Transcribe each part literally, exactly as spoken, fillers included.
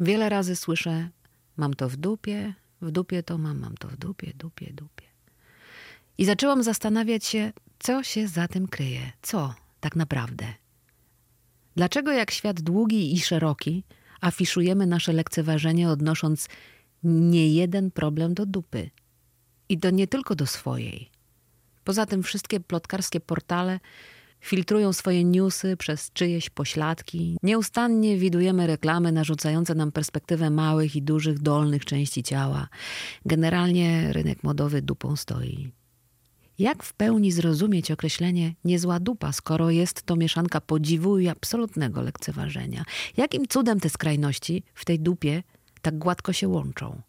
Wiele razy słyszę, mam to w dupie, w dupie to mam, mam to w dupie, dupie, dupie. I zaczęłam zastanawiać się, co się za tym kryje, co tak naprawdę. Dlaczego jak świat długi i szeroki afiszujemy nasze lekceważenie, odnosząc nie jeden problem do dupy. I to nie tylko do swojej. Poza tym wszystkie plotkarskie portale filtrują swoje newsy przez czyjeś pośladki. Nieustannie widujemy reklamy narzucające nam perspektywę małych i dużych dolnych części ciała. Generalnie rynek modowy dupą stoi. Jak w pełni zrozumieć określenie niezła dupa, skoro jest to mieszanka podziwu i absolutnego lekceważenia? Jakim cudem te skrajności w tej dupie tak gładko się łączą?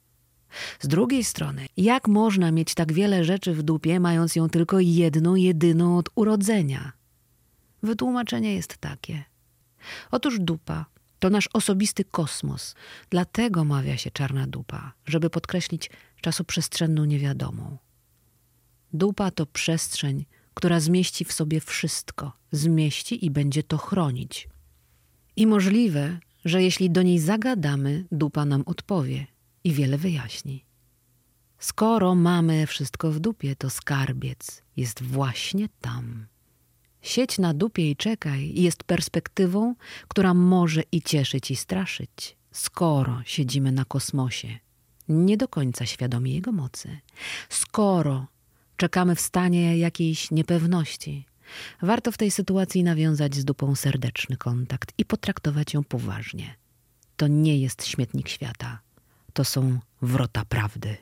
Z drugiej strony, jak można mieć tak wiele rzeczy w dupie, mając ją tylko jedną, jedyną od urodzenia? Wytłumaczenie jest takie. Otóż dupa to nasz osobisty kosmos. Dlatego mawia się czarna dupa, żeby podkreślić czasoprzestrzenną niewiadomą. Dupa to przestrzeń, która zmieści w sobie wszystko. Zmieści i będzie to chronić. I możliwe, że jeśli do niej zagadamy, dupa nam odpowie i wiele wyjaśni. Skoro mamy wszystko w dupie, to skarbiec jest właśnie tam. Siedź na dupie i czekaj jest perspektywą, która może i cieszyć, i straszyć, skoro siedzimy na kosmosie, nie do końca świadomi jego mocy. Skoro czekamy w stanie jakiejś niepewności, warto w tej sytuacji nawiązać z dupą serdeczny kontakt i potraktować ją poważnie. To nie jest śmietnik świata. To są wrota prawdy.